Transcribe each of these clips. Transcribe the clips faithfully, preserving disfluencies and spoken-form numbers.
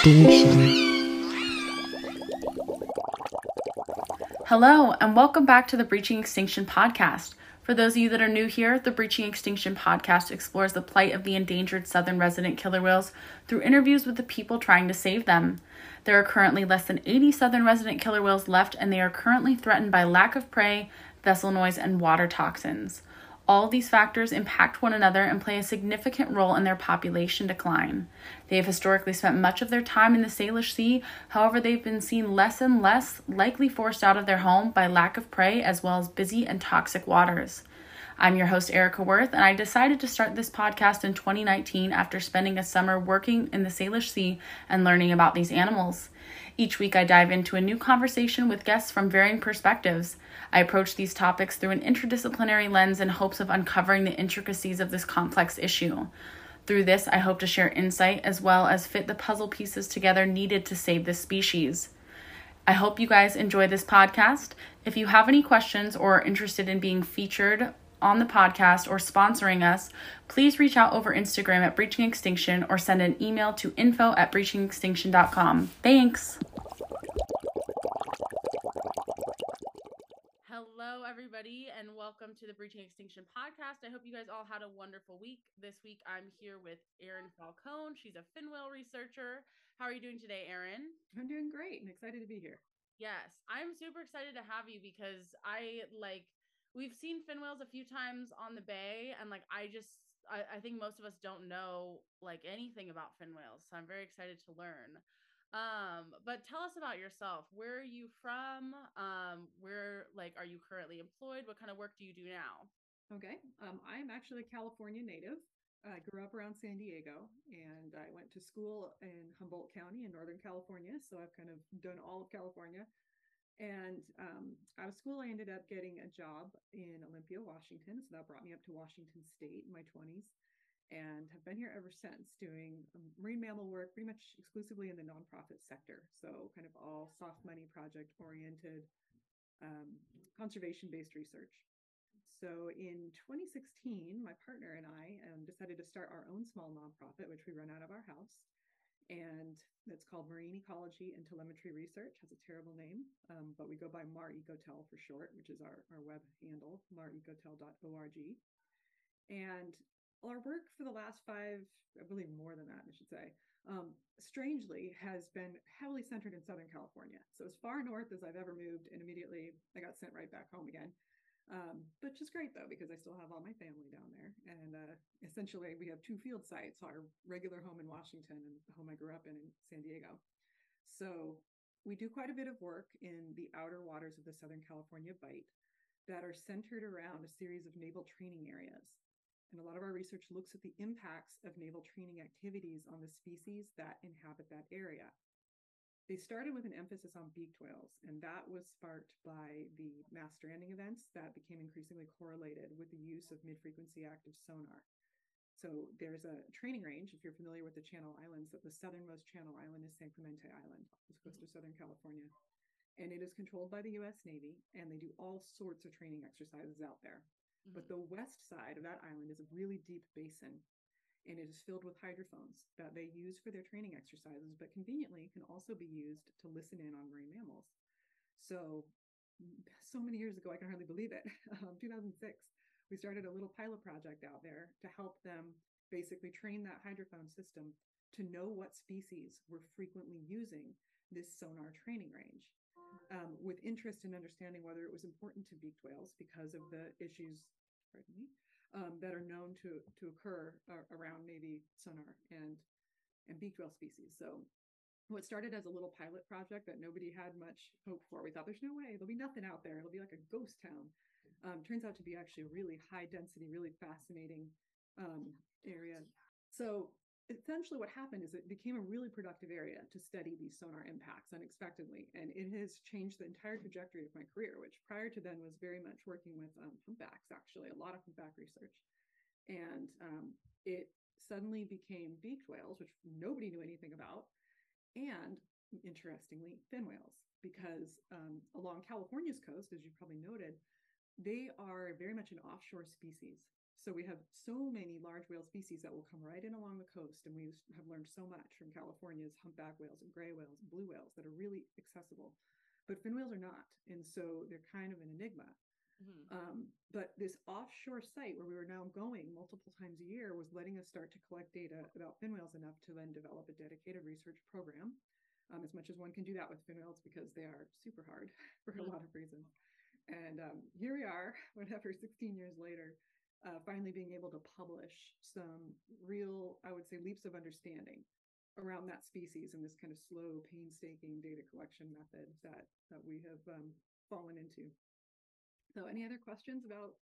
Extinction. Hello, and welcome back to the Breaching Extinction podcast. For those of you that are new here, the Breaching Extinction podcast explores the plight of the endangered southern resident killer whales through interviews with the people trying to save them. There are currently less than eighty southern resident killer whales left, and they are currently threatened by lack of prey, vessel noise, and water toxins. All these factors impact one another and play a significant role in their population decline. They have historically spent much of their time in the Salish Sea, however they've been seen less and less, likely forced out of their home by lack of prey as well as busy and toxic waters. I'm your host Erica Worth, and I decided to start this podcast in twenty nineteen after spending a summer working in the Salish Sea and learning about these animals. Each week I dive into a new conversation with guests from varying perspectives. I approach these topics through an interdisciplinary lens in hopes of uncovering the intricacies of this complex issue. Through this, I hope to share insight as well as fit the puzzle pieces together needed to save this species. I hope you guys enjoy this podcast. If you have any questions or are interested in being featured on the podcast or sponsoring us, please reach out over Instagram at Breaching Extinction or send an email to info at breaching extinction dot com. Thanks! Hello, everybody, and welcome to the Breaching Extinction podcast. I hope you guys all had a wonderful week. This week, I'm here with Erin Falcone. She's a fin whale researcher. How are you doing today, Erin? I'm doing great and excited to be here. Yes, I'm super excited to have you because I, like, we've seen fin whales a few times on the bay, and like I just, I, I think most of us don't know like anything about fin whales, so I'm very excited to learn. Um, but tell us about yourself. Where are you from? Um, where like are you currently employed? What kind of work do you do now? Okay, um, I'm actually a California native. I grew up around San Diego, and I went to school in Humboldt County in Northern California, so I've kind of done all of California. And um, out of school, I ended up getting a job in Olympia, Washington. So that brought me up to Washington State in my twenties and have been here ever since doing marine mammal work pretty much exclusively in the nonprofit sector. So kind of all soft money project oriented, um, conservation-based research. So in twenty sixteen, my partner and I um, decided to start our own small nonprofit, which we run out of our house. And it's called Marine Ecology and Telemetry Research. Has a terrible name, um, but we go by MarEcoTel for short, which is our, our web handle, mar eco tel dot org. And our work for the last five, I believe more than that, I should say, um, strangely has been heavily centered in Southern California. So as far north as I've ever moved, and immediately I got sent right back home again. Um, which is great though, because I still have all my family down there. And uh, essentially we have two field sites, our regular home in Washington and the home I grew up in in San Diego. So we do quite a bit of work in the outer waters of the Southern California Bight that are centered around a series of naval training areas. And a lot of our research looks at the impacts of naval training activities on the species that inhabit that area. They started with an emphasis on beaked whales, and that was sparked by the mass stranding events that became increasingly correlated with the use of mid-frequency active sonar. So there's a training range, if you're familiar with the Channel Islands, that the southernmost Channel Island is San Clemente Island, just coast of Southern California. And it is controlled by the U S Navy, and they do all sorts of training exercises out there. Mm-hmm. But the west side of that island is a really deep basin. and it is filled with hydrophones that they use for their training exercises, but conveniently can also be used to listen in on marine mammals. So, so many years ago, I can hardly believe it, um, two thousand six, we started a little pilot project out there to help them basically train that hydrophone system to know what species we're frequently using this sonar training range, um, with interest in understanding whether it was important to beaked whales because of the issues, pardon me, um, that are known to, to occur uh, around maybe sonar and, and beaked whale species. So what started as a little pilot project that nobody had much hope for, we thought there's no way, there'll be nothing out there, it'll be like a ghost town. Um, turns out to be actually a really high density, really fascinating um, area. So essentially what happened is it became a really productive area to study these sonar impacts unexpectedly. And it has changed the entire trajectory of my career, which prior to then was very much working with um, humpbacks, actually, a lot of humpback research. And um, it suddenly became beaked whales, which nobody knew anything about, and interestingly, fin whales, because um, along California's coast, as you probably noted, they are very much an offshore species. So we have so many large whale species that will come right in along the coast. And we have learned so much from California's humpback whales and gray whales and blue whales that are really accessible, but fin whales are not. And so they're kind of an enigma. Mm-hmm. Um, but this offshore site where we were now going multiple times a year was letting us start to collect data about fin whales enough to then develop a dedicated research program, um, as much as one can do that with fin whales because they are super hard for a lot of reasons. And um, here we are, whatever, sixteen years later, uh, finally being able to publish some real, I would say, leaps of understanding around that species and this kind of slow, painstaking data collection method that, that we have um, fallen into. So any other questions about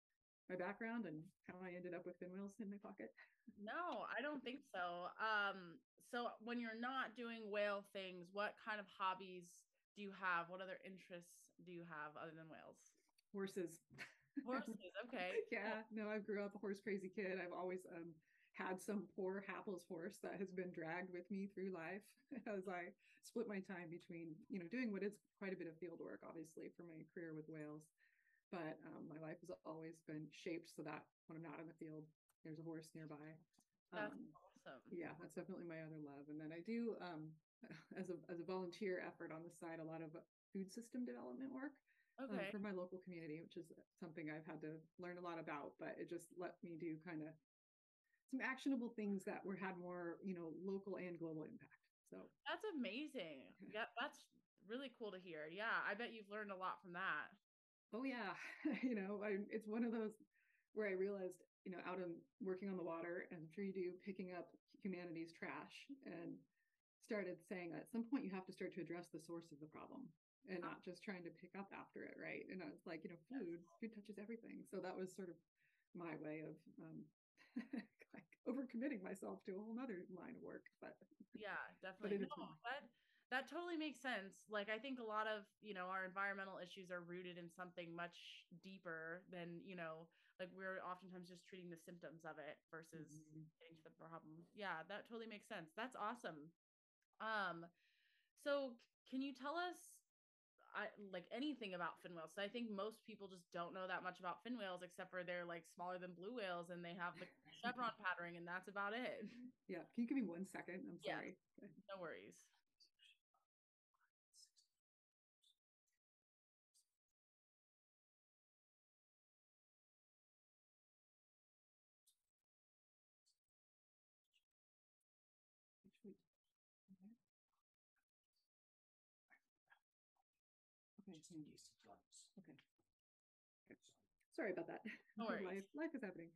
my background and how I ended up with fin whales in my pocket? No, I don't think so. Um, so when you're not doing whale things, what kind of hobbies do you have? What other interests do you have other than whales? Horses. Horses, okay. Yeah, no, I grew up a horse crazy kid. I've always um, had some poor hapless horse that has been dragged with me through life as I split my time between, you know, doing what is quite a bit of field work, obviously, for my career with whales. But um, my life has always been shaped so that when I'm not in the field, there's a horse nearby. That's um, awesome. Yeah, that's definitely my other love. And then I do, um, as a as a volunteer effort on the side, a lot of food system development work okay. uh, for my local community, which is something I've had to learn a lot about. But it just let me do kind of some actionable things that were had more, you know, local and global impact. So that's amazing. Yeah, that's really cool to hear. Yeah, I bet you've learned a lot from that. Oh yeah, you know, I, it's one of those where I realized, you know, out on working on the water, and I'm sure you do, picking up humanity's trash, and started saying at some point you have to start to address the source of the problem and not just trying to pick up after it, right? And I was like, you know, food, food touches everything. So that was sort of my way of um, like overcommitting myself to a whole nother line of work. But yeah, definitely. But no, but that totally makes sense. Like, I think a lot of, you know, our environmental issues are rooted in something much deeper than, you know, like we're oftentimes just treating the symptoms of it versus mm-hmm. getting to the problem. Yeah, that totally makes sense. That's awesome. Um, so can you tell us I, like anything about fin whales? So I think most people just don't know that much about fin whales, except for they're like smaller than blue whales and they have the chevron patterning, and that's about it. Yeah. Can you give me one second? I'm sorry. Yeah, no worries. Okay. Okay. Okay. Sorry about that. No worries. life, life is happening.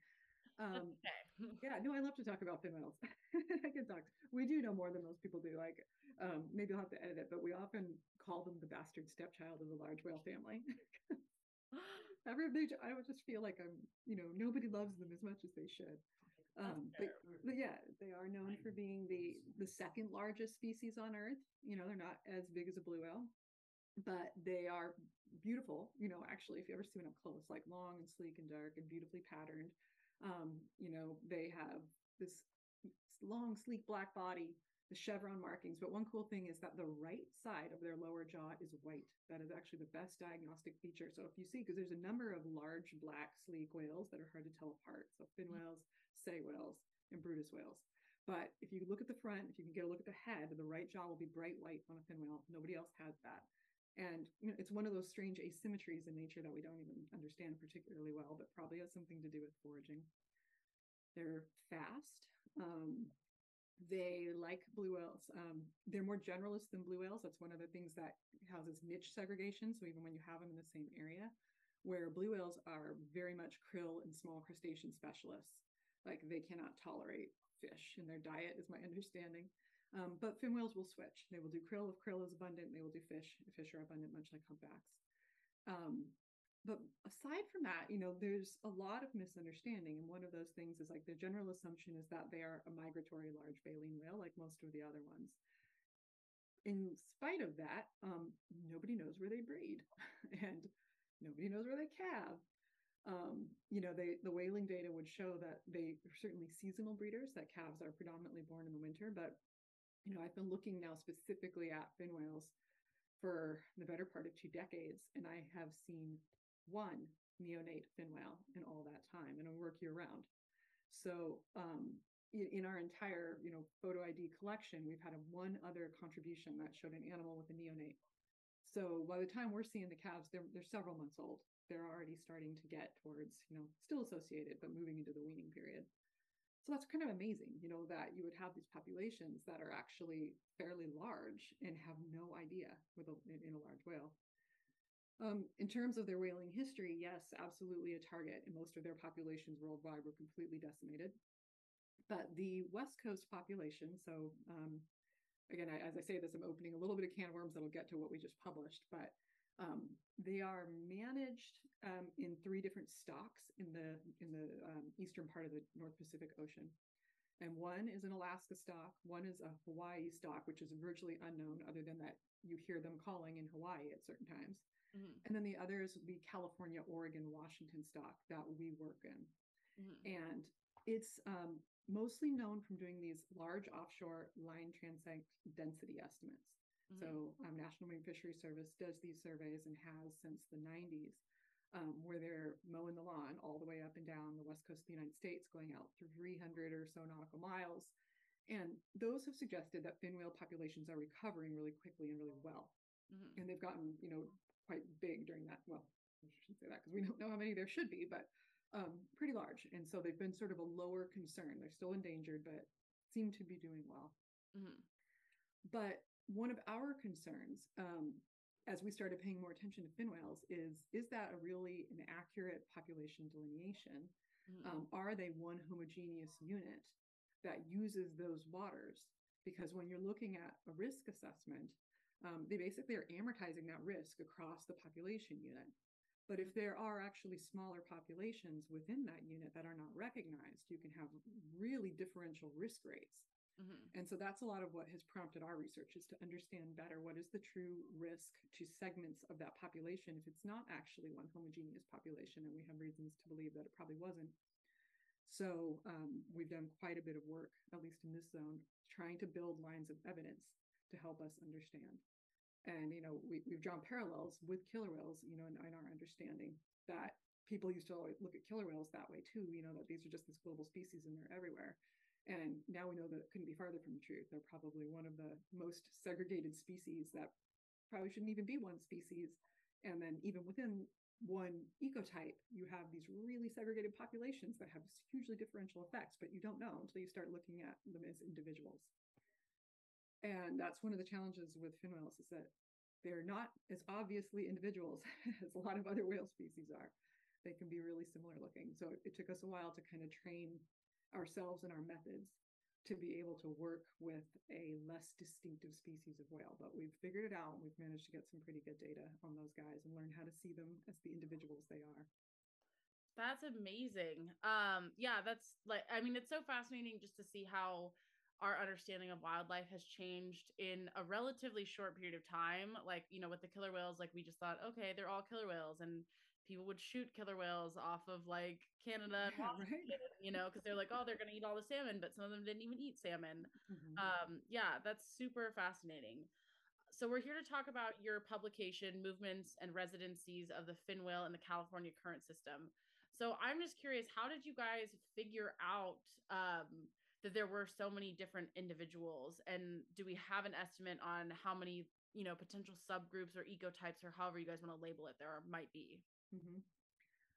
Um, okay. Yeah, no, I love to talk about fin whales. I can talk. We do know more than most people do. Like, um, maybe I'll have to edit it, but we often call them the bastard stepchild of the large whale family. Every they, I would just feel like I'm, you know, nobody loves them as much as they should. Um, but, but yeah, they are known for being the the second largest species on Earth. You know, they're not as big as a blue whale, but they are beautiful. You know, actually, if you ever see one up close, like long and sleek and dark and beautifully patterned. Um, you know, they have this long, sleek black body, the chevron markings. But one cool thing is that the right side of their lower jaw is white. That is actually the best diagnostic feature. So if you see, because there's a number of large, black, sleek whales that are hard to tell apart. So fin whales, sei whales, and Brutus whales. But if you look at the front, if you can get a look at the head, the right jaw will be bright white on a fin whale. Nobody else has that. And you know, it's one of those strange asymmetries in nature that we don't even understand particularly well, but probably has something to do with foraging. They're fast. Um, they like blue whales. Um, they're more generalist than blue whales. That's one of the things that causes niche segregation. So even when you have them in the same area, where blue whales are very much krill and small crustacean specialists, like they cannot tolerate fish in their diet is my understanding. Um, but fin whales will switch. They will do krill if krill is abundant. They will do fish if fish are abundant, much like humpbacks. Um, but aside from that, you know, there's a lot of misunderstanding. And one of those things is like the general assumption is that they are a migratory large baleen whale, like most of the other ones. In spite of that, um, nobody knows where they breed and nobody knows where they calve. Um, you know, they, the whaling data would show that they are certainly seasonal breeders, that calves are predominantly born in the winter. But, you know, I've been looking now specifically at fin whales for the better part of two decades, and I have seen one neonate fin whale in all that time, and I work year round. So um, in, in our entire, you know, photo I D collection, we've had a, one other contribution that showed an animal with a neonate. So by the time we're seeing the calves, they're, they're several months old. They're already starting to get towards, you know, still associated, but moving into the weaning period. So that's kind of amazing, you know, that you would have these populations that are actually fairly large and have no idea with a, in, in a large whale. Um, in terms of their whaling history, yes, absolutely a target. And most of their populations worldwide were completely decimated. But the West Coast population, so um, again, I, as I say this, I'm opening a little bit of can of worms that'll get to what we just published, but Um, they are managed um, in three different stocks in the in the um, eastern part of the North Pacific Ocean. And one is an Alaska stock, one is a Hawaii stock, which is virtually unknown other than that you hear them calling in Hawaii at certain times. Mm-hmm. And then the other is the California, Oregon, Washington stock that we work in. Mm-hmm. And it's um, mostly known from doing these large offshore line transect density estimates. So um, National Marine Fisheries Service does these surveys and has since the nineties, um, where they're mowing the lawn all the way up and down the west coast of the United States, going out three hundred or so nautical miles. And those have suggested that fin whale populations are recovering really quickly and really well. Mm-hmm. And they've gotten, you know, quite big during that. Well, I shouldn't say that because we don't know how many there should be, but um, pretty large. And so they've been sort of a lower concern. They're still endangered, but seem to be doing well. Mm-hmm. But one of our concerns um, as we started paying more attention to fin whales is, is that a really an accurate population delineation? Mm-hmm. Um, are they one homogeneous unit that uses those waters? Because when you're looking at a risk assessment, um, they basically are amortizing that risk across the population unit. But if there are actually smaller populations within that unit that are not recognized, you can have really differential risk rates. Mm-hmm. And so that's a lot of what has prompted our research is to understand better what is the true risk to segments of that population if it's not actually one homogeneous population, and we have reasons to believe that it probably wasn't. So um, we've done quite a bit of work, at least in this zone, trying to build lines of evidence to help us understand. And, you know, we, we've drawn parallels with killer whales, you know, in, in our understanding that people used to always look at killer whales that way too, you know, that these are just this global species and they're everywhere. And now we know that it couldn't be farther from the truth. They're probably one of the most segregated species that probably shouldn't even be one species. And then even within one ecotype, you have these really segregated populations that have hugely differential effects, but you don't know until you start looking at them as individuals. And that's one of the challenges with fin whales is that they're not as obviously individuals as a lot of other whale species are. They can be really similar looking. So it, it took us a while to kind of train ourselves and our methods to be able to work with a less distinctive species of whale, but we've figured it out and we've managed to get some pretty good data on those guys and learn how to see them as the individuals they are. That's amazing. Um, yeah, that's like, I mean, it's so fascinating just to see how our understanding of wildlife has changed in a relatively short period of time. Like, you know, with the killer whales, like we just thought, okay, they're all killer whales, and people would shoot killer whales off of like Canada, yeah, and Washington, right? You know, because they're like, oh, they're going to eat all the salmon, but some of them didn't even eat salmon. Mm-hmm. Um, yeah, that's super fascinating. So we're here to talk about your publication, Movements and Residencies of the Fin Whale in the California Current System. So I'm just curious, how did you guys figure out um, that there were so many different individuals? And do we have an estimate on how many, you know, potential subgroups or ecotypes, or however you guys want to label it, there might be? Mm-hmm.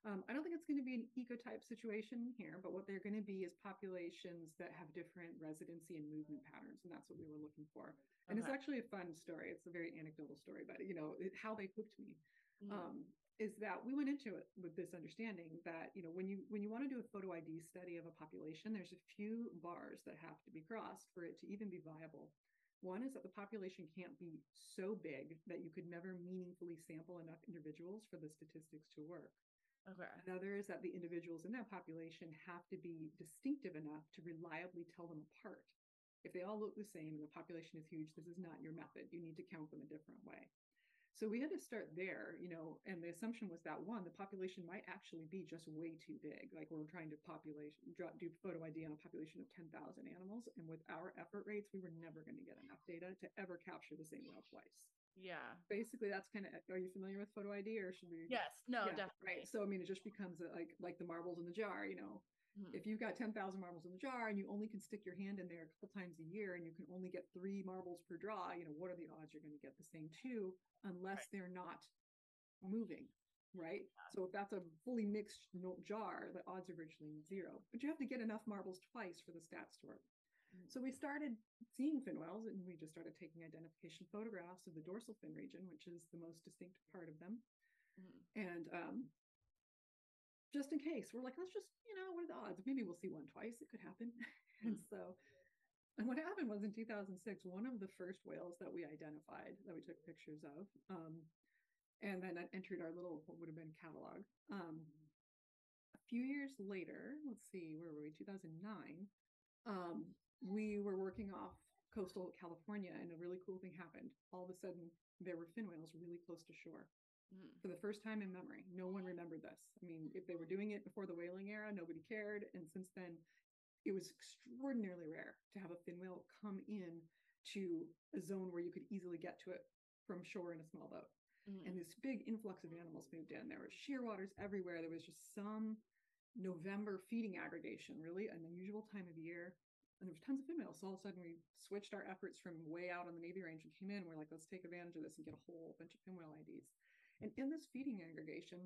Um, I don't think it's going to be an ecotype situation here, but what they're going to be is populations that have different residency and movement patterns. And that's what we were looking for. And okay. It's actually a fun story. It's a very anecdotal story, but you know, it, how they hooked me mm-hmm. um, is that we went into it with this understanding that, you know, when you, when you want to do a photo I D study of a population, there's a few bars that have to be crossed for it to even be viable. One is that the population can't be so big that you could never meaningfully sample enough individuals for the statistics to work. Okay. Another is that the individuals in that population have to be distinctive enough to reliably tell them apart. If they all look the same and the population is huge, this is not your method. You need to count them a different way. So we had to start there, you know, and the assumption was that, one, the population might actually be just way too big. Like, we're trying to population, do photo I D on a population of ten thousand animals. And with our effort rates, we were never going to get enough data to ever capture the same whale twice. Yeah. Basically, that's kind of, are you familiar with photo I D, or should we? Yes. No, yeah, definitely. Right. So, I mean, it just becomes a, like, like the marbles in the jar, you know, mm-hmm. If you've got ten thousand marbles in the jar and you only can stick your hand in there a couple times a year and you can only get three marbles per draw, you know, what are the odds you're going to get the same two unless right. they're not moving, right? Yeah. So if that's a fully mixed jar, the odds are virtually zero, but you have to get enough marbles twice for the stats to work. So we started seeing fin whales, and we just started taking identification photographs of the dorsal fin region, which is the most distinct part of them. Mm-hmm. And um, just in case, we're like, let's just, you know, what are the odds? Maybe we'll see one twice. It could happen. Mm-hmm. And so, and what happened was in two thousand six, one of the first whales that we identified, that we took pictures of, um, and then I entered our little, what would have been catalog. Um, a few years later, let's see, where were we? two thousand nine. Um, We were working off coastal California, and a really cool thing happened. All of a sudden, there were fin whales really close to shore. Mm. For the first time in memory, no one remembered this. I mean, if they were doing it before the whaling era, nobody cared. And since then, it was extraordinarily rare to have a fin whale come in to a zone where you could easily get to it from shore in a small boat. Mm. And this big influx of animals moved in. There were shearwaters everywhere. There was just some November feeding aggregation, really an unusual time of year. And there was tons of fin whales. So all of a sudden we switched our efforts from way out on the Navy Range and came in. We're like, let's take advantage of this and get a whole bunch of fin whale I Ds. And in this feeding aggregation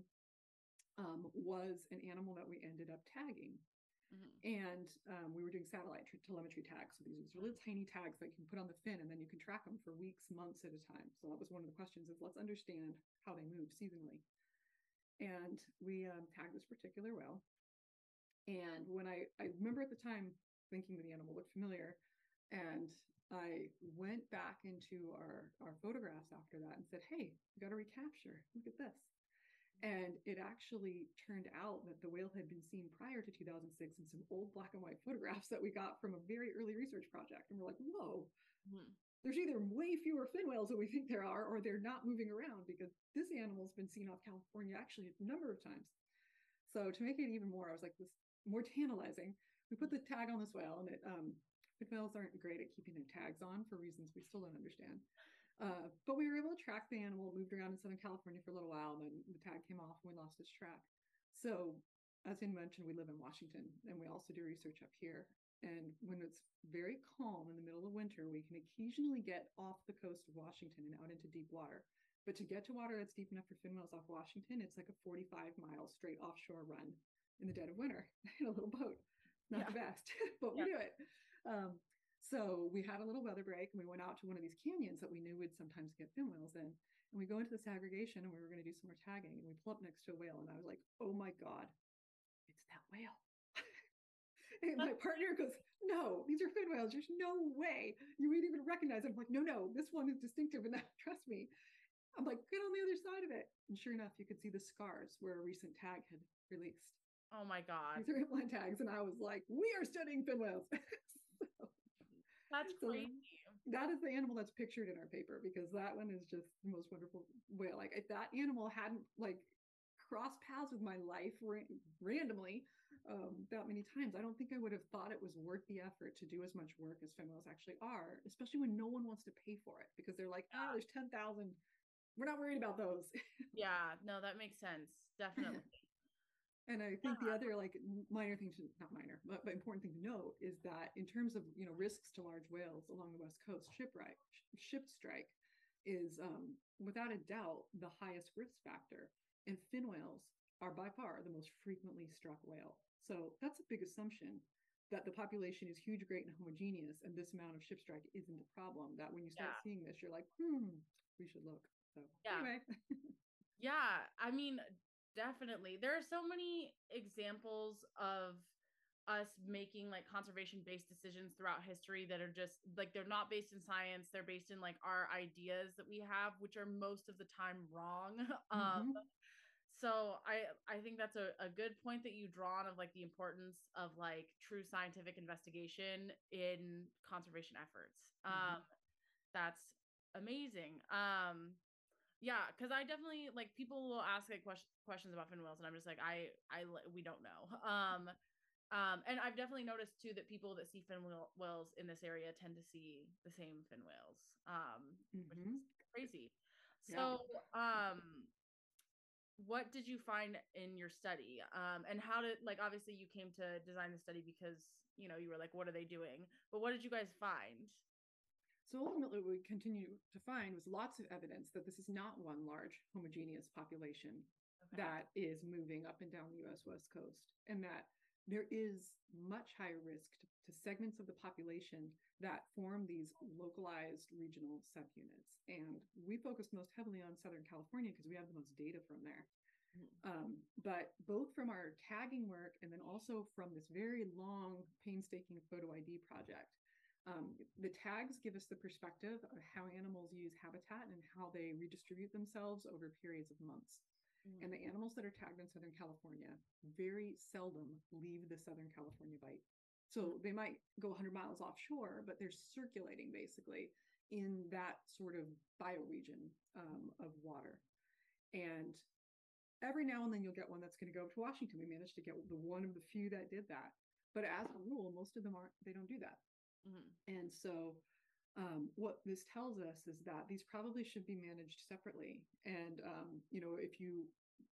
um, was an animal that we ended up tagging. Mm-hmm. And um, we were doing satellite t- telemetry tags. So these are these really tiny tags that you can put on the fin, and then you can track them for weeks, months at a time. So that was one of the questions, is let's understand how they move seasonally. And we um, tagged this particular whale. And when I, I remember at the time, thinking that the animal looked familiar. And I went back into our, our photographs after that and said, hey, we got to recapture. Look at this. And it actually turned out that the whale had been seen prior to two thousand six in some old black and white photographs that we got from a very early research project. And we're like, whoa, mm-hmm. There's either way fewer fin whales than we think there are, or they're not moving around, because this animal's been seen off California actually a number of times. So to make it even more, I was like, this more tantalizing. We put the tag on this whale, and it, um, the whales aren't great at keeping their tags on for reasons we still don't understand. Uh, but we were able to track the animal. It moved around in Southern California for a little while, and then the tag came off, and we lost its track. So, as I mentioned, we live in Washington, and we also do research up here. And when it's very calm in the middle of winter, we can occasionally get off the coast of Washington and out into deep water. But to get to water that's deep enough for fin whales off Washington, it's like a forty-five mile straight offshore run in the dead of winter in a little boat. Not yeah. the best, but yeah. we do it. Um, so we had a little weather break, and we went out to one of these canyons that we knew would sometimes get fin whales in. And we go into this aggregation, and we were going to do some more tagging, and we pull up next to a whale. And I was like, oh my God, it's that whale. And my partner goes, no, these are fin whales. There's no way you would even recognize them. I'm like, no, no, this one is distinctive enough. Trust me. I'm like, get on the other side of it. And sure enough, you could see the scars where a recent tag had released. Oh my God. These are implant tags. And I was like, we are studying fin whales. so, that's so crazy. That is the animal that's pictured in our paper, because that one is just the most wonderful whale. Like, if that animal hadn't like crossed paths with my life ra- randomly um, that many times, I don't think I would have thought it was worth the effort to do as much work as fin whales actually are, especially when no one wants to pay for it, because they're like, oh, there's ten thousand. We're not worried about those. Yeah, no, that makes sense. Definitely. And I think the other like minor thing, to, not minor, but, but important thing to note is that in terms of, you know, risks to large whales along the West Coast, shipwreck, ship strike is um, without a doubt the highest risk factor. And fin whales are by far the most frequently struck whale. So that's a big assumption that the population is huge, great, and homogeneous, and this amount of ship strike isn't a problem. That when you start yeah. seeing this, you're like, hmm, we should look. So yeah. anyway. yeah, I mean... Definitely. There are so many examples of us making like conservation-based decisions throughout history that are just like, they're not based in science. They're based in like our ideas that we have, which are most of the time wrong. Mm-hmm. Um, so I, I think that's a, a good point that you drawn of like the importance of like true scientific investigation in conservation efforts. Mm-hmm. Um, that's amazing. Um, Yeah, because I definitely like people will ask like question, questions about fin whales, and I'm just like I I we don't know. Um, um, and I've definitely noticed too that people that see fin whale, whales in this area tend to see the same fin whales, um, mm-hmm. which is crazy. So, yeah. um, what did you find in your study? Um, and how did like obviously you came to design the study because you know you were like, what are they doing? But what did you guys find? So ultimately, what we continue to find was lots of evidence that this is not one large homogeneous population okay. that is moving up and down the U S West Coast, and that there is much higher risk to, to segments of the population that form these localized regional subunits. And we focused most heavily on Southern California because we have the most data from there. Mm-hmm. Um, but both from our tagging work and then also from this very long, painstaking photo I D project, Um, the tags give us the perspective of how animals use habitat and how they redistribute themselves over periods of months. Mm. And the animals that are tagged in Southern California very seldom leave the Southern California Bight. So they might go one hundred miles offshore, but they're circulating basically in that sort of bioregion um, of water. And every now and then you'll get one that's going to go up to Washington. We managed to get the one of the few that did that. But as a rule, most of them aren't, they don't do that. Mm-hmm. And so um, what this tells us is that these probably should be managed separately. And, um, you know, if you,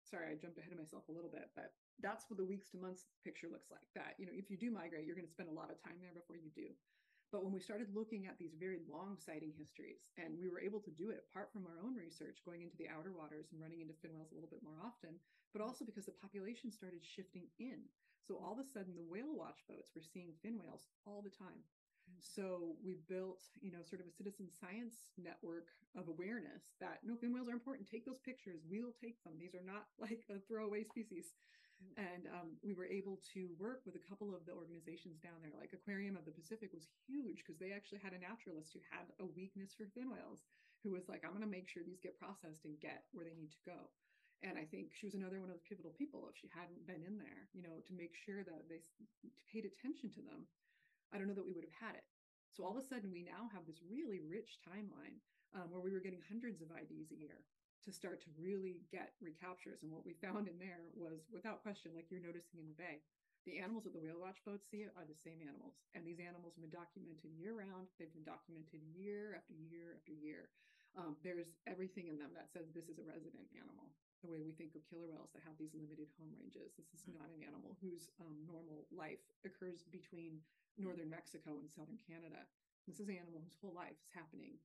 sorry, I jumped ahead of myself a little bit, but that's what the weeks to months picture looks like, that, you know, if you do migrate, you're going to spend a lot of time there before you do. But when we started looking at these very long sighting histories, and we were able to do it apart from our own research, going into the outer waters and running into fin whales a little bit more often, but also because the population started shifting in. So all of a sudden the whale watch boats were seeing fin whales all the time. So we built, you know, sort of a citizen science network of awareness that no, fin whales are important. Take those pictures. We'll take them. These are not like a throwaway species. Mm-hmm. And um, we were able to work with a couple of the organizations down there, like Aquarium of the Pacific was huge because they actually had a naturalist who had a weakness for fin whales, who was like, I'm going to make sure these get processed and get where they need to go. And I think she was another one of the pivotal people, if she hadn't been in there, you know, to make sure that they paid attention to them. I don't know that we would have had it. So all of a sudden, we now have this really rich timeline um, where we were getting hundreds of I Ds a year to start to really get recaptures. And what we found in there was, without question, like you're noticing in the bay, the animals that the whale watch boats see are the same animals. And these animals have been documented year round. They've been documented year after year after year. Um, there's everything in them that says this is a resident animal. The way we think of killer whales that have these limited home ranges. This is not an animal whose um, normal life occurs between northern Mexico and southern Canada. This is an animal whose whole life is happening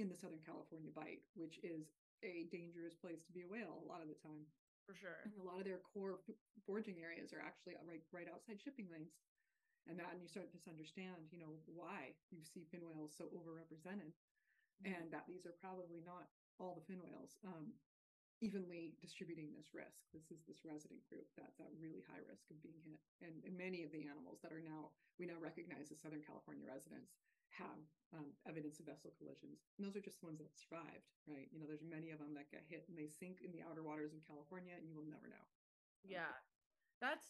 in the Southern California Bight, which is a dangerous place to be a whale a lot of the time. For sure. And a lot of their core foraging areas are actually right, right outside shipping lanes. And that, and you start to understand, you know, why you see fin whales so overrepresented, mm-hmm. and that these are probably not all the fin whales um, evenly distributing this risk. This is this resident group that's at really high risk of being hit. And, and many of the animals that are now, we now recognize as Southern California residents have um, evidence of vessel collisions. And those are just the ones that have survived, right? You know, there's many of them that get hit and they sink in the outer waters of California and you will never know. Yeah, um, that's,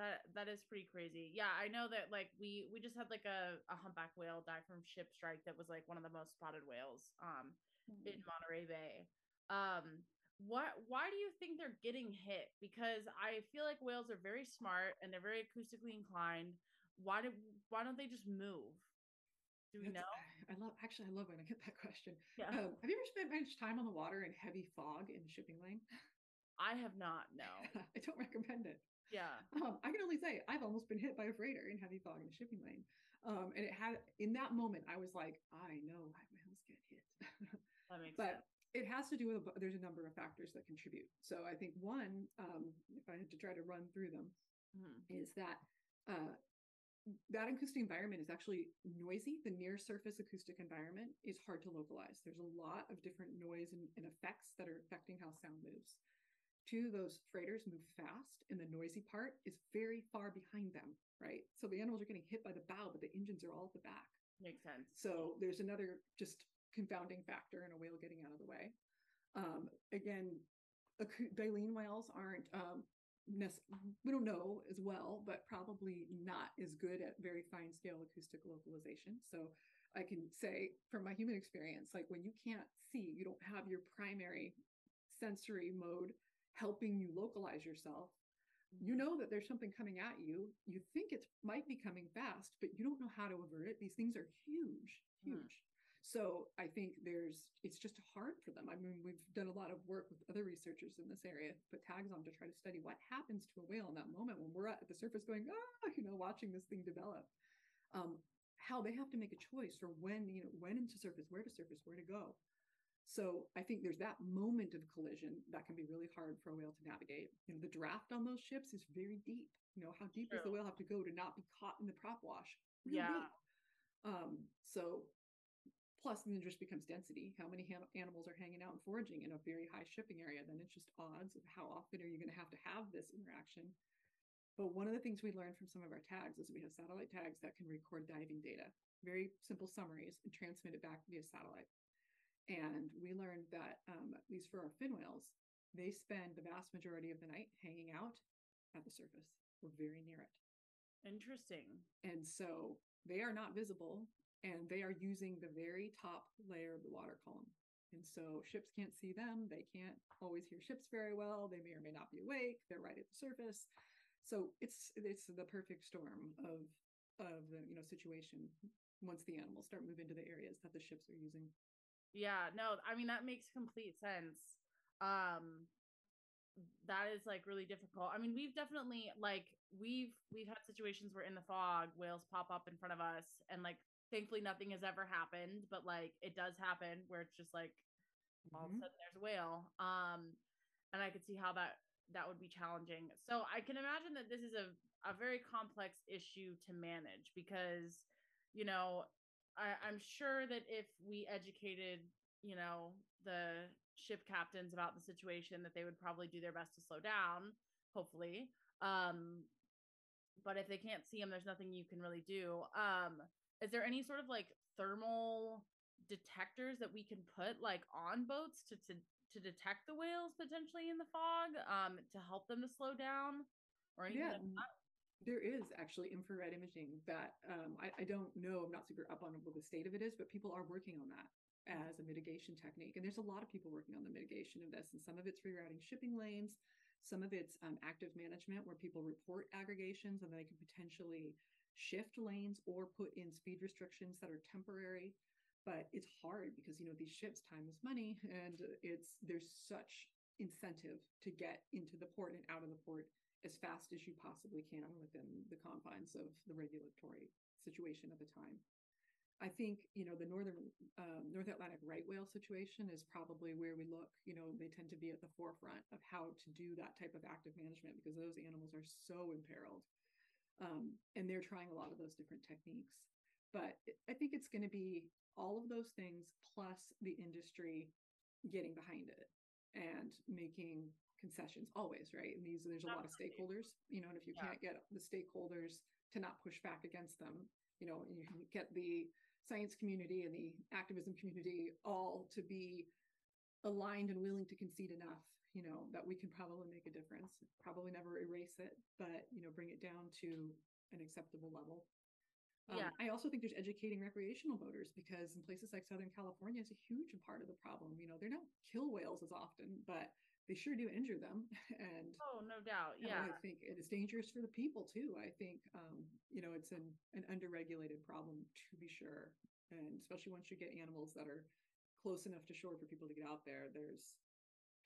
that, that is pretty crazy. Yeah, I know that like we, we just had like a, a humpback whale die from ship strike that was like one of the most spotted whales um, mm-hmm. in Monterey Bay. Um, What, why do you think they're getting hit? Because I feel like whales are very smart and they're very acoustically inclined. Why do, why don't they just move? Do we That's, know? I love, actually, I love when I get that question. Yeah. Um, have you ever spent much time on the water in heavy fog in shipping lane? I have not, no. I don't recommend it. Yeah. Um, I can only say I've almost been hit by a freighter in heavy fog in the shipping lane. Um, and it had, in that moment, I was like, I know I will get hit. That makes but sense. It has to do with, a, there's a number of factors that contribute. So I think one, um, if I had to try to run through them, mm-hmm. is that uh, that acoustic environment is actually noisy. The near surface acoustic environment is hard to localize. There's a lot of different noise and, and effects that are affecting how sound moves. Two, those freighters move fast and the noisy part is very far behind them, right? So the animals are getting hit by the bow, but the engines are all at the back. Makes sense. So there's another just confounding factor in a whale getting out of the way. Um, again, ac- baleen whales aren't, um, nec- we don't know as well, but probably not as good at very fine scale acoustic localization. So I can say from my human experience, like when you can't see, you don't have your primary sensory mode helping you localize yourself, you know that there's something coming at you. You think it might be coming fast, but you don't know how to avert it. These things are huge, huge. Hmm. So I think there's, it's just hard for them. I mean, we've done a lot of work with other researchers in this area, put tags on to try to study what happens to a whale in that moment when we're at the surface going, ah, you know, watching this thing develop. Um, how they have to make a choice for when, you know, when to surface, where to surface, where to go. So I think there's that moment of collision that can be really hard for a whale to navigate. You know, the draft on those ships is very deep. You know, how deep True. Does the whale have to go to not be caught in the prop wash? Real yeah. Deep. Um, so plus then it just becomes density. How many ha- animals are hanging out and foraging in a very high shipping area? Then it's just odds of how often are you going to have to have this interaction. But one of the things we learned from some of our tags is we have satellite tags that can record diving data, very simple summaries, and transmit it back via satellite. And we learned that, um, at least for our fin whales, they spend the vast majority of the night hanging out at the surface or very near it. Interesting. And so they are not visible, and they are using the very top layer of the water column. And so ships can't see them. They can't always hear ships very well. They may or may not be awake. They're right at the surface. So it's it's the perfect storm of of the you know situation once the animals start moving to the areas that the ships are using. Yeah, no, I mean, that makes complete sense. Um, that is like really difficult. I mean, we've definitely like we've we've had situations where in the fog whales pop up in front of us, and like thankfully nothing has ever happened, but like it does happen where it's just like mm-hmm. all of a sudden there's a whale. Um, and I could see how that that would be challenging. So I can imagine that this is a a very complex issue to manage because you know. I, I'm sure that if we educated, you know, the ship captains about the situation, that they would probably do their best to slow down, hopefully. Um, but if they can't see them, there's nothing you can really do. Um, is there any sort of like thermal detectors that we can put like on boats to to, to detect the whales potentially in the fog um, to help them to slow down or anything yeah. like that? There is actually infrared imaging that um, I, I don't know, I'm not super up on what the state of it is, but people are working on that as a mitigation technique. And there's a lot of people working on the mitigation of this. And some of it's rerouting shipping lanes, some of it's um, active management where people report aggregations and they can potentially shift lanes or put in speed restrictions that are temporary. But it's hard because, you know, these ships, time is money, and it's there's such incentive to get into the port and out of the port as fast as you possibly can within the confines of the regulatory situation at the time. I think, you know, the Northern uh, North Atlantic right whale situation is probably where we look, you know, they tend to be at the forefront of how to do that type of active management because those animals are so imperiled. Um, and they're trying a lot of those different techniques. But I think it's going to be all of those things plus the industry getting behind it and making concessions always, right? And these, there's a lot of stakeholders, you know, and if you yeah. can't get the stakeholders to not push back against them, you know, you can get the science community and the activism community all to be aligned and willing to concede enough, you know, that we can probably make a difference, probably never erase it, but, you know, bring it down to an acceptable level. Yeah. Um, I also think there's educating recreational boaters because in places like Southern California is a huge part of the problem. You know, they don't kill whales as often, but they sure do injure them. And oh, no doubt. Yeah. I think it's dangerous for the people too. I think, um, you know, it's an, an underregulated problem to be sure. And especially once you get animals that are close enough to shore for people to get out there, there's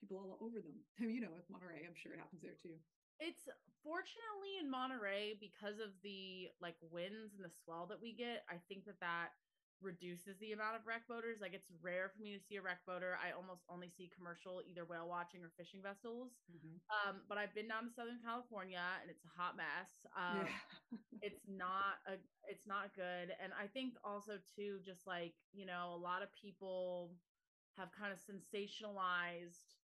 people all over them. I mean, you know, with Monterey, I'm sure it happens there too. It's fortunately in Monterey, because of the like winds and the swell that we get, I think that that reduces the amount of wreck boaters. Like, it's rare for me to see a wreck boater. I almost only see commercial, either whale watching or fishing vessels. Mm-hmm. Um, but I've been down to Southern California and it's a hot mess. Um, yeah. it's not a, it's not good. And I think also too, just like, you know, a lot of people have kind of sensationalized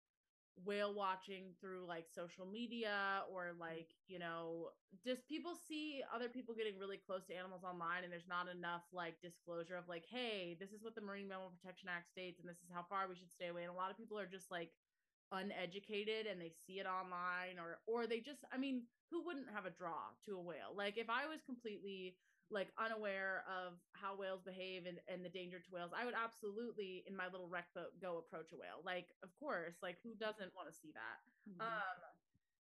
whale watching through like social media, or like, you know, just people see other people getting really close to animals online, and there's not enough like disclosure of like, hey, this is what the Marine Mammal Protection Act states and this is how far we should stay away. And a lot of people are just like uneducated and they see it online, or or they just, I mean, who wouldn't have a draw to a whale? Like, if I was completely like unaware of how whales behave and, and the danger to whales, I would absolutely in my little wreck boat go approach a whale. Like, of course, like who doesn't want to see that? Mm-hmm. Um,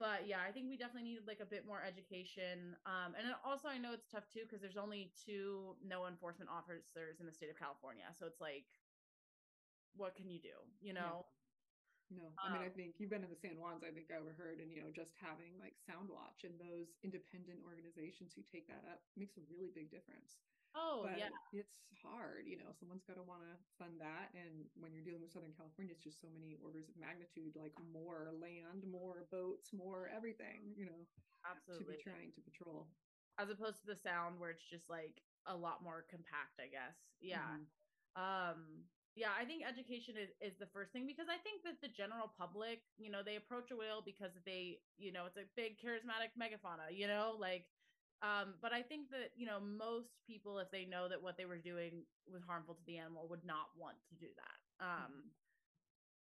but yeah, I think we definitely needed like a bit more education. Um, and also I know it's tough too, because there's only two no enforcement officers in the state of California. So it's like, what can you do? You know? Yeah. No, I um, mean, I think you've been in the San Juans, I think I overheard, and, you know, just having like Soundwatch and those independent organizations who take that up makes a really big difference. Oh, but yeah. It's hard, you know, someone's got to want to fund that. And when you're dealing with Southern California, it's just so many orders of magnitude, like more land, more boats, more everything, you know, absolutely, to be trying to patrol. As opposed to the Sound, where it's just like a lot more compact, I guess. Yeah. Mm-hmm. Um, yeah, I think education is, is the first thing, because I think that the general public, you know, they approach a whale because they, you know, it's a big charismatic megafauna, you know, like, um, but I think that, you know, most people, if they know that what they were doing was harmful to the animal, would not want to do that. Um,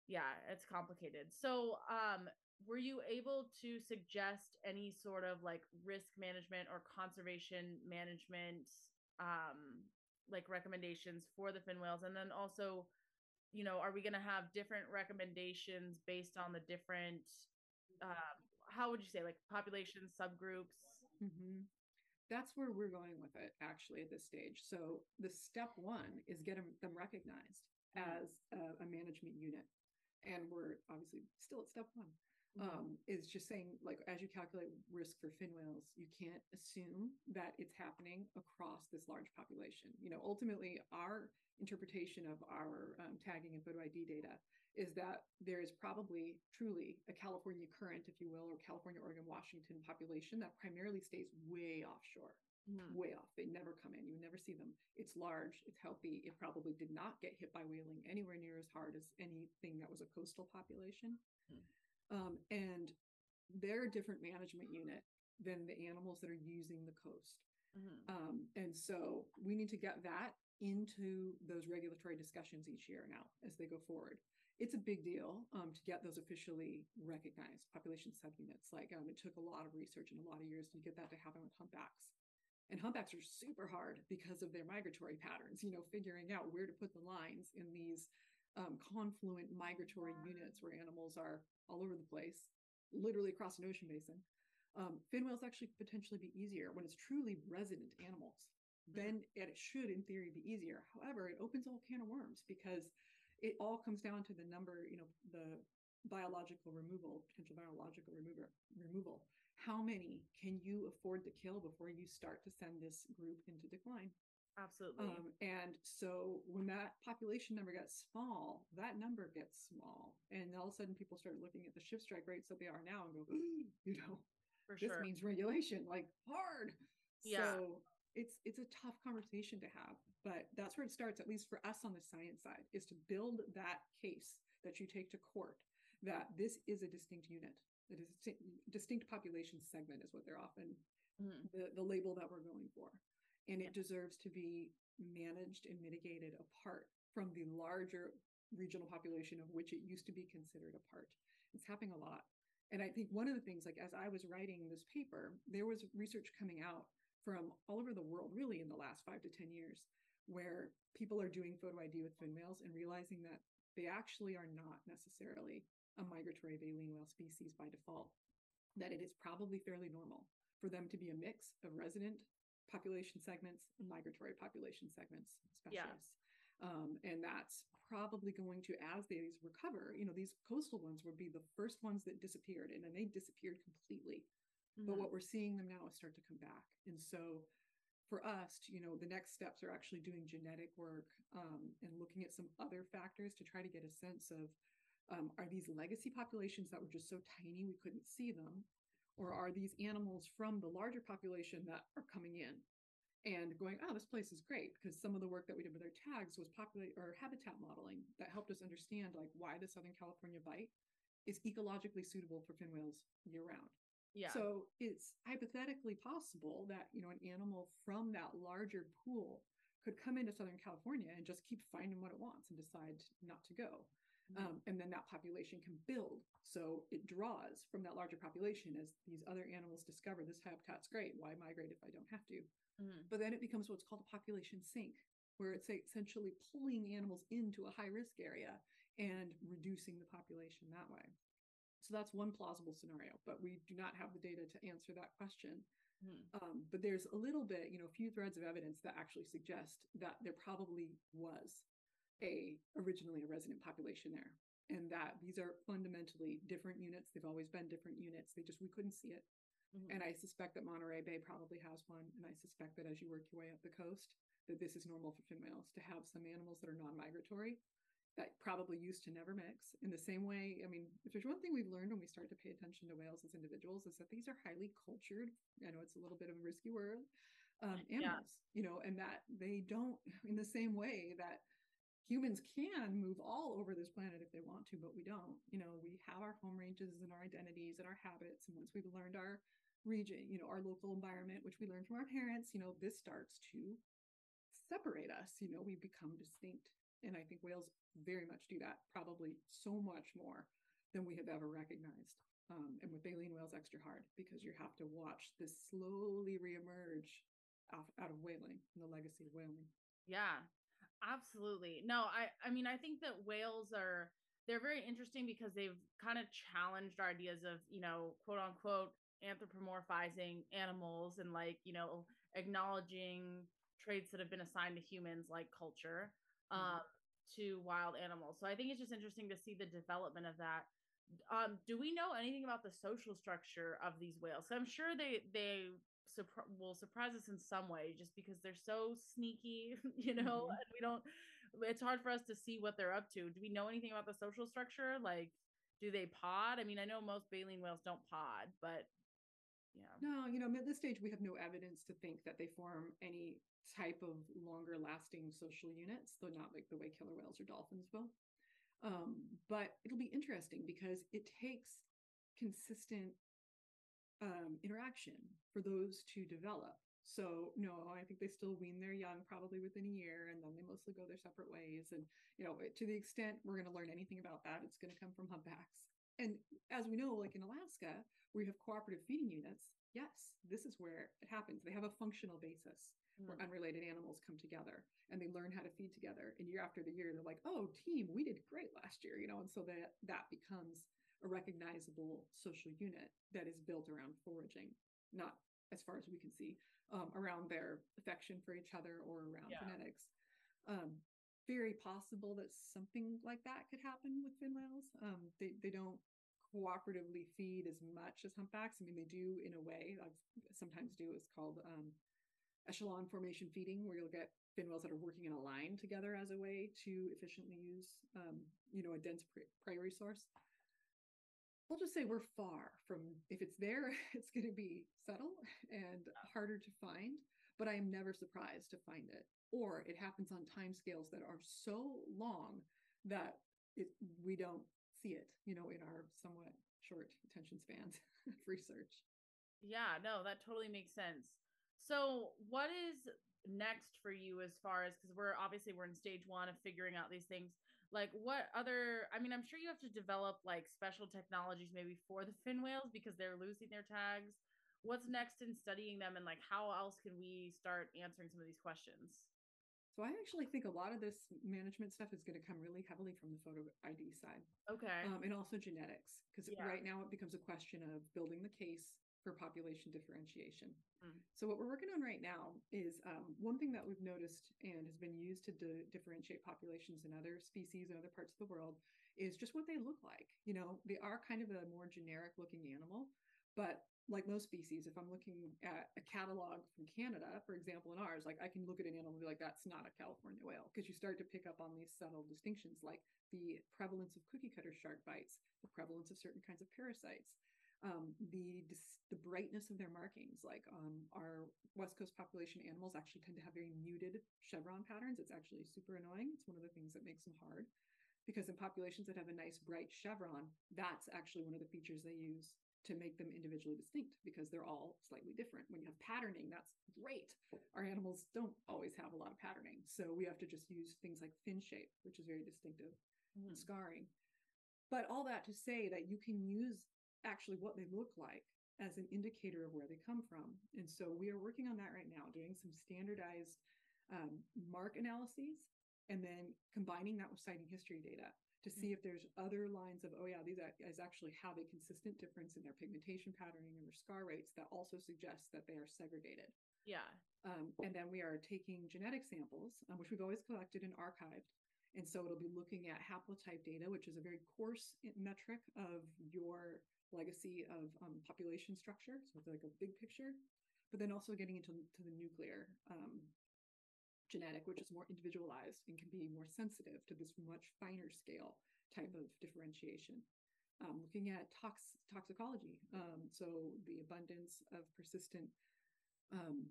yeah, it's complicated. So um, were you able to suggest any sort of like risk management or conservation management um like recommendations for the fin whales? And then also, you know, are we going to have different recommendations based on the different, um, how would you say, like populations, subgroups? Mm-hmm. That's where we're going with it actually at this stage. So the step one is get them, them recognized mm-hmm. as a, a management unit. And we're obviously still at step one. Um, is just saying, like, as you calculate risk for fin whales, you can't assume that it's happening across this large population. You know, ultimately, our interpretation of our um, tagging and photo I D data is that there is probably truly a California current, if you will, or California, Oregon, Washington population that primarily stays way offshore, mm. way off. They never come in. You never see them. It's large. It's healthy. It probably did not get hit by whaling anywhere near as hard as anything that was a coastal population. Mm. Um, and they're a different management unit than the animals that are using the coast. Mm-hmm. Um, and so we need to get that into those regulatory discussions each year now as they go forward. It's a big deal um, to get those officially recognized population subunits. Like um, it took a lot of research and a lot of years to get that to happen with humpbacks. And humpbacks are super hard because of their migratory patterns, you know, figuring out where to put the lines in these um, confluent migratory units where animals are all over the place, literally across an ocean basin. Um, fin whales actually potentially be easier when it's truly resident animals. Mm-hmm. Then it should, in theory, be easier. However, it opens a whole can of worms because it all comes down to the number, you know, the biological removal, potential biological remover, removal. How many can you afford to kill before you start to send this group into decline? Absolutely. Um, and so when that population number got small, that number gets small. And all of a sudden people started looking at the ship strike rates that they are now and go, you know, For this sure. means regulation, like hard. Yeah. So it's, it's a tough conversation to have, but that's where it starts, at least for us on the science side, is to build that case that you take to court, that this is a distinct unit, a distinct, distinct population segment is what they're often, mm-hmm. the, the label that we're going for. And it deserves to be managed and mitigated apart from the larger regional population of which it used to be considered a part. It's happening a lot. And I think one of the things, like as I was writing this paper, there was research coming out from all over the world, really in the last five to ten years, where people are doing photo I D with fin whales and realizing that they actually are not necessarily a migratory baleen whale species by default, that it is probably fairly normal for them to be a mix of resident population segments and migratory population segments specialists. Um, and that's probably going to, as these recover, you know, these coastal ones would be the first ones that disappeared, and then they disappeared completely. Mm-hmm. But what we're seeing them now is start to come back. And so for us, you know, the next steps are actually doing genetic work um, and looking at some other factors to try to get a sense of, um, are these legacy populations that were just so tiny we couldn't see them? Or are these animals from the larger population that are coming in and going, oh, this place is great? Because some of the work that we did with our tags was populate or habitat modeling that helped us understand like why the Southern California Bight is ecologically suitable for fin whales year round. Yeah. So it's hypothetically possible that, you know, an animal from that larger pool could come into Southern California and just keep finding what it wants and decide not to go. Mm-hmm. Um, and then that population can build. So it draws from that larger population as these other animals discover this habitat's great. Why migrate if I don't have to? Mm-hmm. But then it becomes what's called a population sink, where it's essentially pulling animals into a high risk area and reducing the population that way. So that's one plausible scenario, but we do not have the data to answer that question. Mm-hmm. Um, but there's a little bit, you know, a few threads of evidence that actually suggest that there probably was a originally a resident population there, and that these are fundamentally different units. They've always been different units. They just, we couldn't see it. Mm-hmm. And I suspect that Monterey Bay probably has one. And I suspect that as you work your way up the coast, that this is normal for fin whales to have some animals that are non-migratory that probably used to never mix. In the same way, I mean, if there's one thing we've learned when we start to pay attention to whales as individuals, is that these are highly cultured. I know it's a little bit of a risky word, um, animals, yeah. you know, and that they don't, in the same way that humans can move all over this planet if they want to, but we don't. You know, we have our home ranges and our identities and our habits. And once we've learned our region, you know, our local environment, which we learned from our parents, you know, this starts to separate us. You know, we become distinct. And I think whales very much do that, probably so much more than we have ever recognized. Um, and with baleen whales, extra hard, because you have to watch this slowly reemerge out, out of whaling and the legacy of whaling. Yeah. Absolutely. No, I, I mean, I think that whales are, they're very interesting because they've kind of challenged our ideas of, you know, quote unquote, anthropomorphizing animals and like, you know, acknowledging traits that have been assigned to humans, like culture, um, mm-hmm. uh, to wild animals. So I think it's just interesting to see the development of that. Um, do we know anything about the social structure of these whales? So I'm sure they, they, will surprise us in some way, just because they're so sneaky, you know, mm-hmm. and we don't, it's hard for us to see what they're up to. Do we know anything about the social structure? Like, do they pod? I mean, I know most baleen whales don't pod, but yeah. No, you know, at this stage, we have no evidence to think that they form any type of longer lasting social units, though not like the way killer whales or dolphins will. Um, but it'll be interesting because it takes consistent Um, interaction for those to develop. So no, I think they still wean their young probably within a year, and then they mostly go their separate ways. And, you know, to the extent we're going to learn anything about that, it's going to come from humpbacks. And as we know, like in Alaska, where you have cooperative feeding units, yes, this is where it happens. They have a functional basis mm. where unrelated animals come together and they learn how to feed together. And year after the year, they're like, oh, team, we did great last year, you know, and so that that becomes a recognizable social unit that is built around foraging, not, as far as we can see, um, around their affection for each other or around yeah. genetics. Um, very possible that something like that could happen with fin whales. Um, they, they don't cooperatively feed as much as humpbacks. I mean, they do in a way, I've sometimes do, it's called um, echelon formation feeding, where you'll get fin whales that are working in a line together as a way to efficiently use, um, you know, a dense prey resource. We'll just say we're far from, if it's there, it's going to be subtle and harder to find, but I am never surprised to find it. Or it happens on timescales that are so long that it, we don't see it, you know, in our somewhat short attention spans of research. Yeah, no, that totally makes sense. So what is next for you as far as, because we're obviously we're in stage one of figuring out these things, like what other, I mean, I'm sure you have to develop like special technologies maybe for the fin whales because they're losing their tags. What's next in studying them, and like how else can we start answering some of these questions? So I actually think a lot of this management stuff is going to come really heavily from the photo I D side. Okay. Um, and also genetics, because yeah. right now it becomes a question of building the case for population differentiation. Mm. So what we're working on right now is um, one thing that we've noticed and has been used to d- differentiate populations in other species and other parts of the world is just what they look like. You know, they are kind of a more generic looking animal, but like most species, if I'm looking at a catalog from Canada, for example, in ours, like I can look at an animal and be like, that's not a California whale, because you start to pick up on these subtle distinctions, like the prevalence of cookie cutter shark bites, the prevalence of certain kinds of parasites, um, the the brightness of their markings. Like um, our West Coast population animals actually tend to have very muted chevron patterns. It's actually super annoying. It's one of the things that makes them hard, because in populations that have a nice bright chevron, that's actually one of the features they use to make them individually distinct, because they're all slightly different. When you have patterning, that's great. Our animals don't always have a lot of patterning. So we have to just use things like fin shape, which is very distinctive, mm. scarring. But all that to say that you can use actually what they look like as an indicator of where they come from. And so we are working on that right now, doing some standardized um, mark analyses, and then combining that with sighting history data to see if there's other lines of, oh yeah, these guys actually have a consistent difference in their pigmentation patterning and their scar rates that also suggests that they are segregated. Yeah. Um, and then we are taking genetic samples, um, which we've always collected and archived. And so it'll be looking at haplotype data, which is a very coarse metric of your legacy of um, population structure. So it's like a big picture, but then also getting into to the nuclear um genetic, which is more individualized and can be more sensitive to this much finer scale type of differentiation. Um, looking at tox- toxicology, um, so the abundance of persistent, um,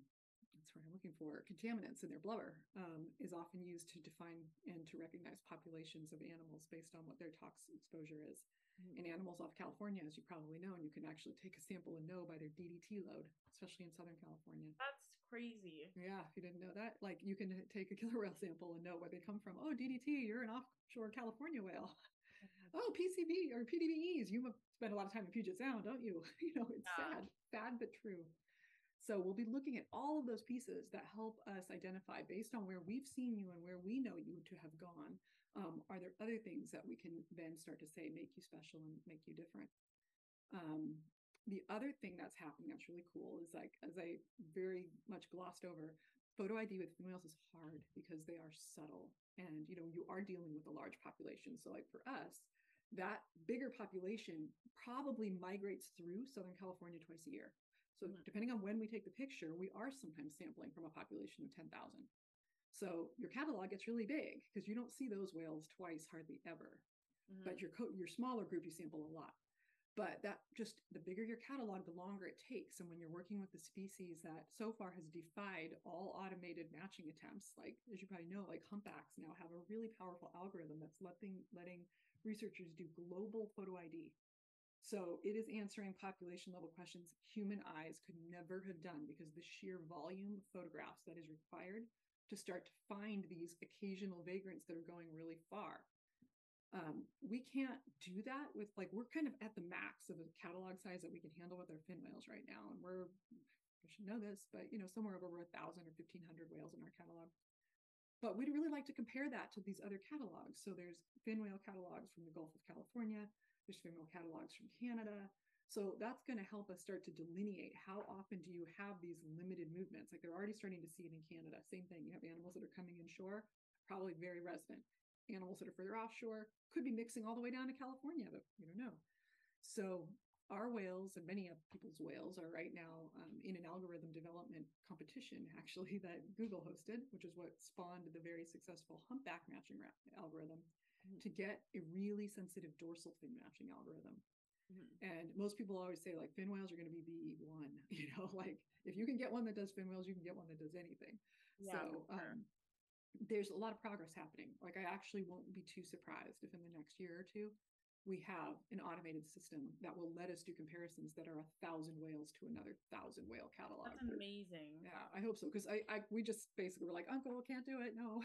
that's what I'm looking for, contaminants in their blubber um, is often used to define and to recognize populations of animals based on what their tox exposure is. Mm-hmm. And animals off California, as you probably know, and you can actually take a sample and know by their D D T load, especially in Southern California. That's crazy. Yeah, if you didn't know that, like you can take a killer whale sample and know where they come from. Oh, D D T, you're an offshore California whale. Oh, P C B or P D B Es, you spend a lot of time in Puget Sound, don't you? You know, it's yeah. sad, sad but true. So we'll be looking at all of those pieces that help us identify, based on where we've seen you and where we know you to have gone, um, are there other things that we can then start to say make you special and make you different? Um, the other thing that's happening that's really cool is, like, as I very much glossed over, photo I D with fin whales is hard because they are subtle, and you know, you are dealing with a large population. So like for us, that bigger population probably migrates through Southern California twice a year. So depending on when we take the picture, we are sometimes sampling from a population of ten thousand. So your catalog gets really big because you don't see those whales twice hardly ever. Mm-hmm. But your co- your smaller group, you sample a lot. But that just, the bigger your catalog, the longer it takes. And when you're working with the species that so far has defied all automated matching attempts, like, as you probably know, like humpbacks now have a really powerful algorithm that's letting, letting researchers do global photo I D. So it is answering population level questions human eyes could never have done, because the sheer volume of photographs that is required to start to find these occasional vagrants that are going really far. Um, we can't do that with, like, we're kind of at the max of a catalog size that we can handle with our fin whales right now. And we're, you should know this, but you know, somewhere over a thousand or fifteen hundred whales in our catalog. But we'd really like to compare that to these other catalogs. So there's fin whale catalogs from the Gulf of California, there's fin whale catalogs from Canada. So that's going to help us start to delineate how often do you have these limited movements. Like, they're already starting to see it in Canada. Same thing, you have animals that are coming inshore, probably very resident. Animals that are further offshore could be mixing all the way down to California, but you don't know. So our whales, and many of people's whales, are right now um, in an algorithm development competition, actually, that Google hosted, which is what spawned the very successful humpback matching ra- algorithm. Mm-hmm. To get a really sensitive dorsal fin matching algorithm. Mm-hmm. And most people always say, like, fin whales are going to be the one, you know, like if you can get one that does fin whales, you can get one that does anything. Yeah, so sure. um, there's a lot of progress happening. Like, I actually won't be too surprised if in the next year or two, we have an automated system that will let us do comparisons that are a thousand whales to another thousand whale catalog. That's amazing. Yeah, I hope so. Because I, I, we just basically were like, uncle, can't do it. No.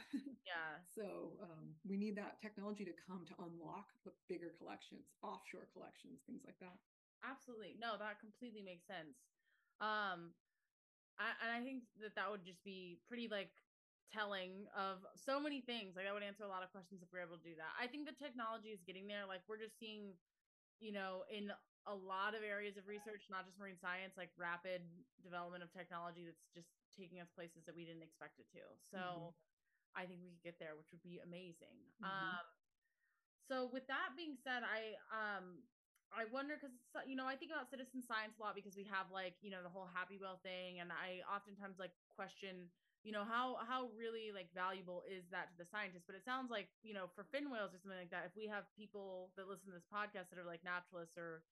Yeah. So um, we need that technology to come to unlock the bigger collections, offshore collections, things like that. Absolutely. No, that completely makes sense. Um, I, and I think that that would just be pretty, like, telling of so many things. Like, I would answer a lot of questions if we're able to do that. I think the technology is getting there. Like, we're just seeing, you know, in a lot of areas of research, not just marine science, like rapid development of technology that's just taking us places that we didn't expect it to. So mm-hmm. I think we could get there, which would be amazing. Mm-hmm. Um, so with that being said, I, um, I wonder, because, you know, I think about citizen science a lot because we have, like, you know, the whole Happy Whale thing. And I oftentimes, like, question, you know, how, how really, like, valuable is that to the scientists? But it sounds like, you know, for fin whales or something like that, if we have people that listen to this podcast that are, like, naturalists or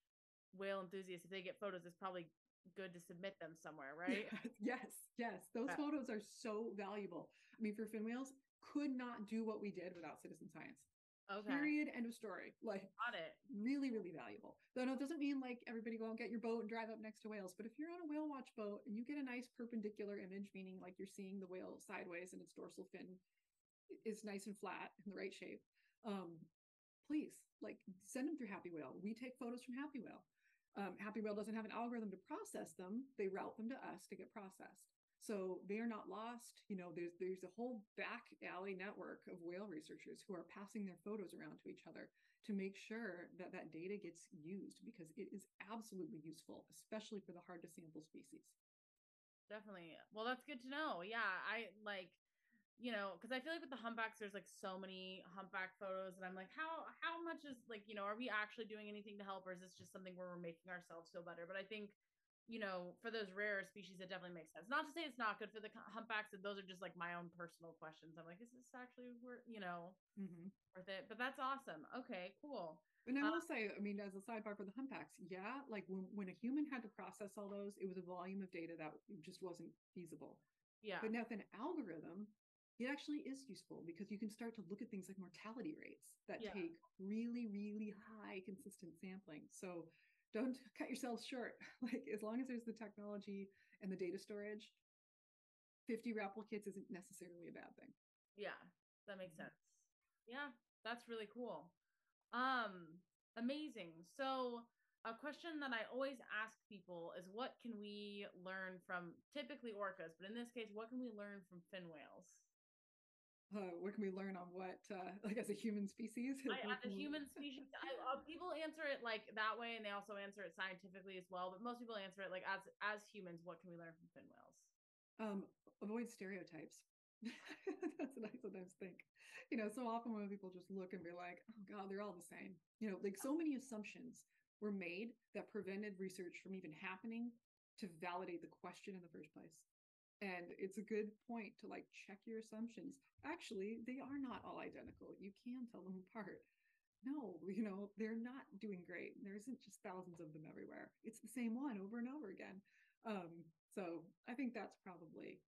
whale enthusiasts, if they get photos, it's probably good to submit them somewhere, right? Yes, yes. Those yeah. photos are so valuable. I mean, for fin whales, could not do what we did without citizen science. Okay. Period. End of story. Like, got it. Really, really valuable. Though, no, it doesn't mean like everybody go and get your boat and drive up next to whales. But if you're on a whale watch boat and you get a nice perpendicular image, meaning like you're seeing the whale sideways and its dorsal fin is nice and flat in the right shape, um, please, like, send them through Happy Whale. We take photos from Happy Whale. Um, Happy Whale doesn't have an algorithm to process them. They route them to us to get processed. So they are not lost. You know, there's there's a whole back alley network of whale researchers who are passing their photos around to each other to make sure that that data gets used, because it is absolutely useful, especially for the hard to sample species. Definitely. Well, that's good to know. Yeah, I like, you know, because I feel like with the humpbacks, there's like so many humpback photos, and I'm like, how how much is, like, you know, are we actually doing anything to help, or is this just something where we're making ourselves feel better? But I think, you know, for those rarer species, it definitely makes sense. Not to say it's not good for the humpbacks, and those are just like my own personal questions. I'm like, is this actually worth, you know, mm-hmm. worth it? But that's awesome. Okay, cool. And I will um, say, I mean, as a sidebar for the humpbacks, yeah, like when, when a human had to process all those, it was a volume of data that just wasn't feasible. Yeah. But now with an algorithm, it actually is useful, because you can start to look at things like mortality rates that yeah. take really, really high consistent sampling. So don't cut yourselves short. Like, as long as there's the technology and the data storage, fifty replicates isn't necessarily a bad thing. Yeah, that makes sense. Yeah, that's really cool. Um, amazing. So a question that I always ask people is, what can we learn from typically orcas, but in this case, what can we learn from fin whales? Uh, what can we learn on what, uh, like, as a human species? I, as a human species, I, uh, people answer it like that way, and they also answer it scientifically as well. But most people answer it like, as as humans, what can we learn from fin whales? Um, avoid stereotypes. That's what I sometimes think. You know, so often when people just look and be like, oh God, they're all the same. You know, like, so many assumptions were made that prevented research from even happening to validate the question in the first place. And it's a good point to, like, check your assumptions. Actually, they are not all identical. You can tell them apart. No, you know, they're not doing great. There isn't just thousands of them everywhere. It's the same one over and over again. Um, so I think that's probably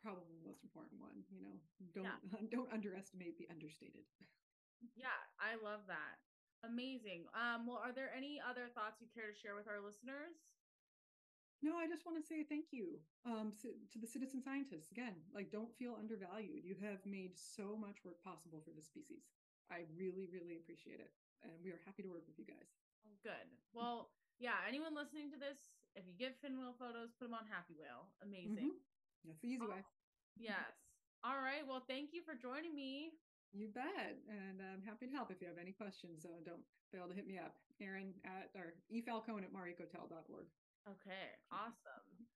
probably the most important one. You know, don't yeah. don't underestimate the understated. Yeah, I love that. Amazing. Um, well, are there any other thoughts you care to share with our listeners? No, I just want to say thank you um, to the citizen scientists. Again, like, don't feel undervalued. You have made so much work possible for this species. I really, really appreciate it. And we are happy to work with you guys. Good. Well, yeah, anyone listening to this, if you get fin whale photos, put them on Happy Whale. Amazing. Mm-hmm. That's the easy way. Oh, yes. All right. Well, thank you for joining me. You bet. And I'm happy to help if you have any questions. Uh, don't fail to hit me up. Erin at or efalcone at mar eco tel dot org. Okay, awesome.